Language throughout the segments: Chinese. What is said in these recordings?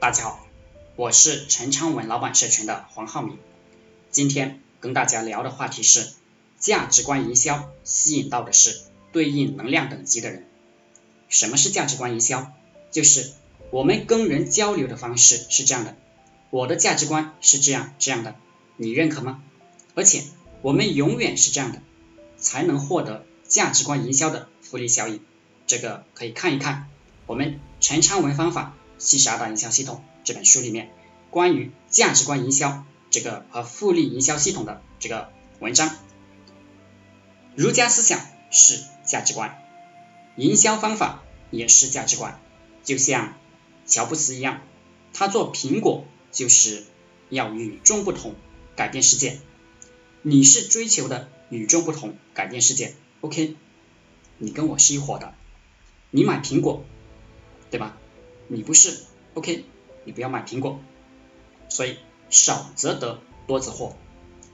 大家好，我是陈昌文老板社群的黄浩明。今天跟大家聊的话题是价值观营销吸引到的是对应能量等级的人。什么是价值观营销？就是我们跟人交流的方式是这样的，我的价值观是这样的，你认可吗？而且我们永远是这样的，才能获得价值观营销的复利效应。这个可以看一看我们陈昌文方法72大营销系统这本书里面关于价值观营销这个和复利营销系统的这个文章。儒家思想是价值观，营销方法也是价值观，就像乔布斯一样，他做苹果就是要与众不同，改变世界。你是追求的与众不同，改变世界 OK， 你跟我是一伙的，你买苹果对吧？你不是 OK， 你不要买苹果。所以少则得，多则惑。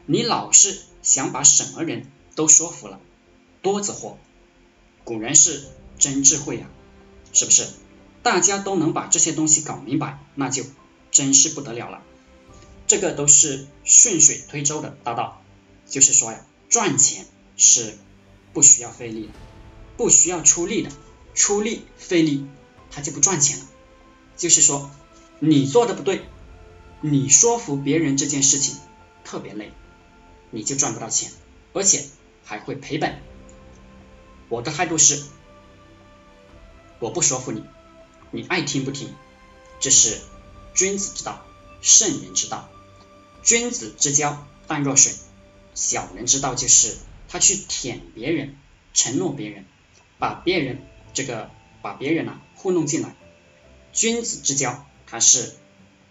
你老是想把什么人都说服了，多则惑。古人是真智慧啊，是不是？大家都能把这些东西搞明白，那就真是不得了了。这个都是顺水推舟的大道，就是说呀，赚钱是不需要费力的，不需要出力的，出力费力他就不赚钱了。就是说你做的不对，你说服别人这件事情特别累，你就赚不到钱，而且还会赔本。我的态度是我不说服你，你爱听不听，这是君子之道，圣人之道。君子之交淡若水，小人之道就是他去舔别人，承诺别人，把别人糊弄进来。君子之交它是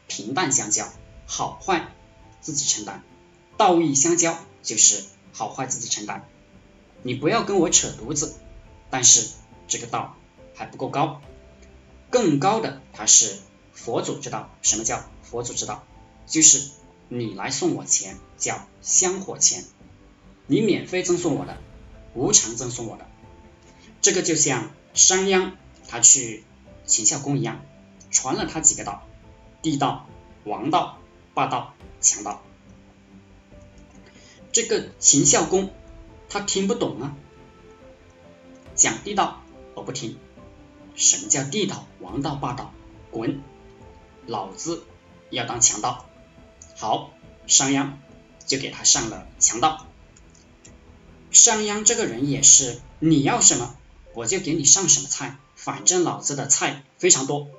平淡相交，好坏自己承担。道义相交就是好坏自己承担，你不要跟我扯犊子。但是这个道还不够高，更高的它是佛祖之道。什么叫佛祖之道？就是你来送我钱叫香火钱，你免费赠送我的，无偿赠送我的。这个就像商鞅他去秦孝公一样，传了他几个道：地道、王道、霸道、强道。这个秦孝公他听不懂啊，讲地道我不听，什么叫地道、王道、霸道？滚！老子要当强盗。好，商鞅就给他上了强盗。商鞅这个人也是，你要什么我就给你上什么菜，反正老子的菜非常多。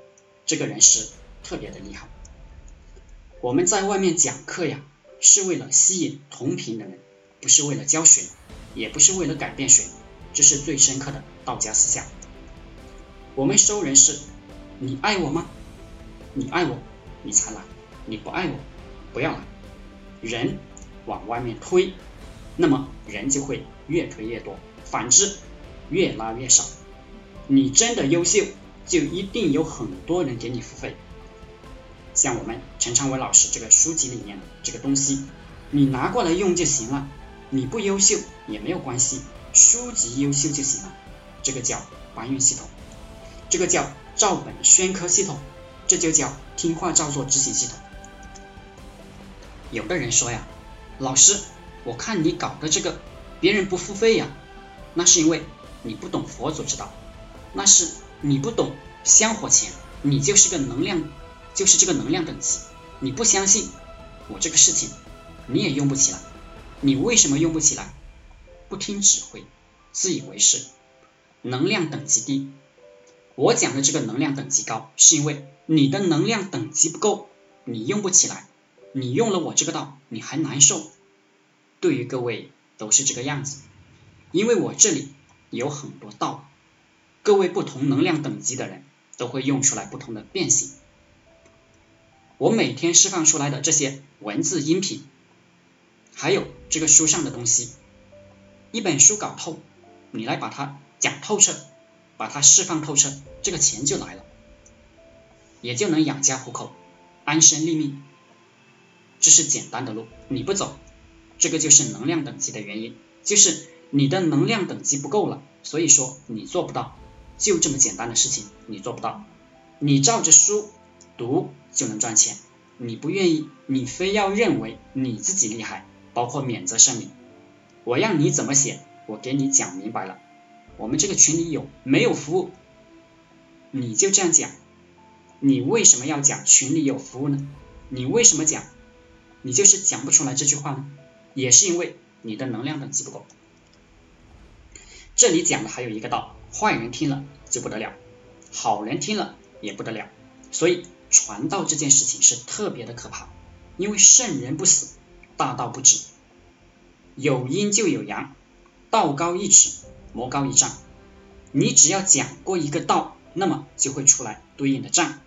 这个人是特别的厉害。我们在外面讲课呀，是为了吸引同频的人，不是为了教谁，也不是为了改变谁，这是最深刻的道家思想。我们收人是你爱我吗？你爱我你才来，你不爱我不要来。人往外面推，那么人就会越推越多，反之越拉越少。你真的优秀，就一定有很多人给你付费。像我们陈昌文老师这个书籍里面的这个东西，你拿过来用就行了，你不优秀也没有关系，书籍优秀就行了。这个叫搬运系统，这个叫照本宣科系统，这就叫听话照做执行系统。有的人说呀，老师我看你搞的这个别人不付费呀，那是因为你不懂佛祖之道，那是你不懂香火钱，你就是个能量，就是这个能量等级，你不相信我这个事情你也用不起来。你为什么用不起来？不听指挥，自以为是，能量等级低。我讲的这个能量等级高，是因为你的能量等级不够，你用不起来，你用了我这个道你还难受。对于各位都是这个样子，因为我这里有很多道，各位不同能量等级的人都会用出来不同的变形。我每天释放出来的这些文字音频，还有这个书上的东西，一本书搞透，你来把它讲透彻，把它释放透彻，这个钱就来了，也就能养家糊口，安身立命。这是简单的路，你不走，这个就是能量等级的原因，就是你的能量等级不够了，所以说你做不到，就这么简单的事情你做不到。你照着书读就能赚钱，你不愿意，你非要认为你自己厉害，包括免责声明，我让你怎么写，我给你讲明白了，我们这个群里有没有服务，你就这样讲。你为什么要讲群里有服务呢？你为什么讲？你就是讲不出来这句话呢，也是因为你的能量等级不够。这里讲的还有一个道，坏人听了就不得了，好人听了也不得了，所以传道这件事情是特别的可怕，因为圣人不死，大道不止，有阴就有阳，道高一尺，魔高一丈，你只要讲过一个道，那么就会出来对应的丈，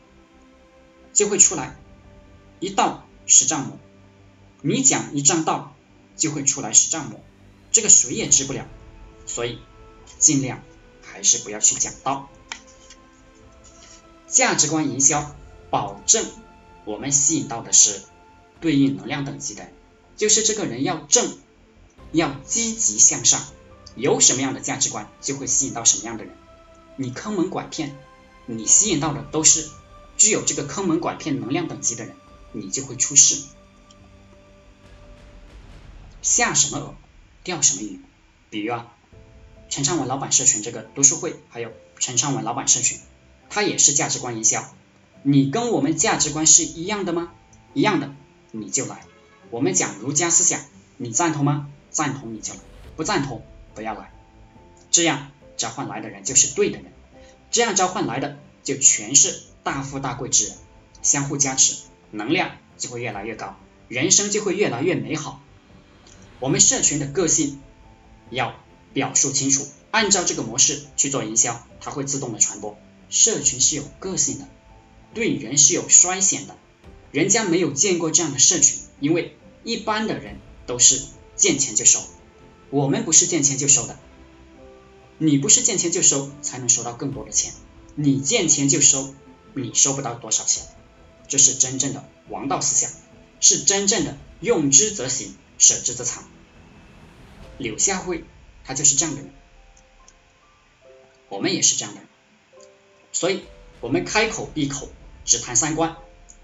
就会出来一道10丈魔，你讲一丈道就会出来10丈魔，这个谁也治不了，所以尽量还是不要去讲道。价值观营销保证我们吸引到的是对应能量等级的，就是这个人要正，要积极向上，有什么样的价值观就会吸引到什么样的人。你坑蒙拐骗，你吸引到的都是具有这个坑蒙拐骗能量等级的人，你就会出事。下什么饵钓什么鱼，比如啊，陈昌文老板社群这个读书会，还有陈昌文老板社群，它也是价值观营销。你跟我们价值观是一样的吗？一样的你就来。我们讲儒家思想，你赞同吗？赞同你就来，不赞同不要来。这样召唤来的人就是对的人，这样召唤来的就全是大富大贵之人，相互加持，能量就会越来越高，人生就会越来越美好。我们社群的个性要表述清楚，按照这个模式去做营销，它会自动的传播。社群是有个性的，对人是有衰减的，人家没有见过这样的社群，因为一般的人都是见钱就收，我们不是见钱就收的，你不是见钱就收才能收到更多的钱，你见钱就收，你收不到多少钱。这是真正的王道思想，是真正的用之则行，舍之则藏。柳下惠他就是这样的人，我们也是这样的人，所以我们开口闭口只谈三观，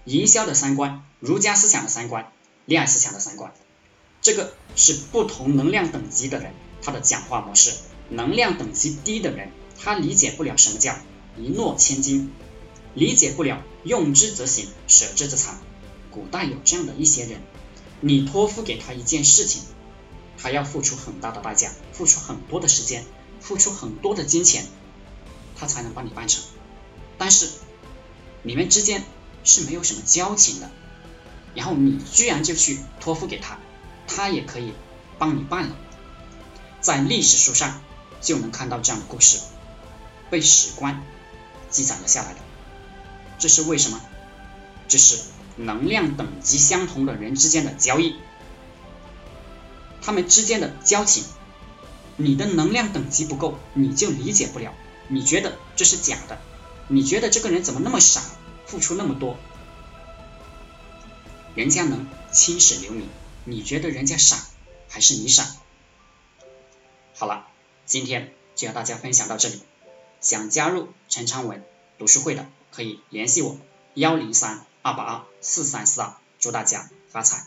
营销的三观，儒家思想的三观，恋爱思想的三观，这个是不同能量等级的人他的讲话模式。能量等级低的人他理解不了什么叫一诺千金，理解不了用之则行，舍之则藏。古代有这样的一些人，你托付给他一件事情，他要付出很大的代价，付出很多的时间，付出很多的金钱，他才能帮你办成。但是你们之间是没有什么交情的，然后你居然就去托付给他，他也可以帮你办了。在历史书上就能看到这样的故事，被史官记载了下来的。这是为什么？这是能量等级相同的人之间的交易，他们之间的交情。你的能量等级不够，你就理解不了，你觉得这是假的，你觉得这个人怎么那么傻，付出那么多，人家能青史留名，你觉得人家傻还是你傻？好了，今天就和大家分享到这里。想加入陈昌文读书会的可以联系我，103-282-4342，祝大家发财。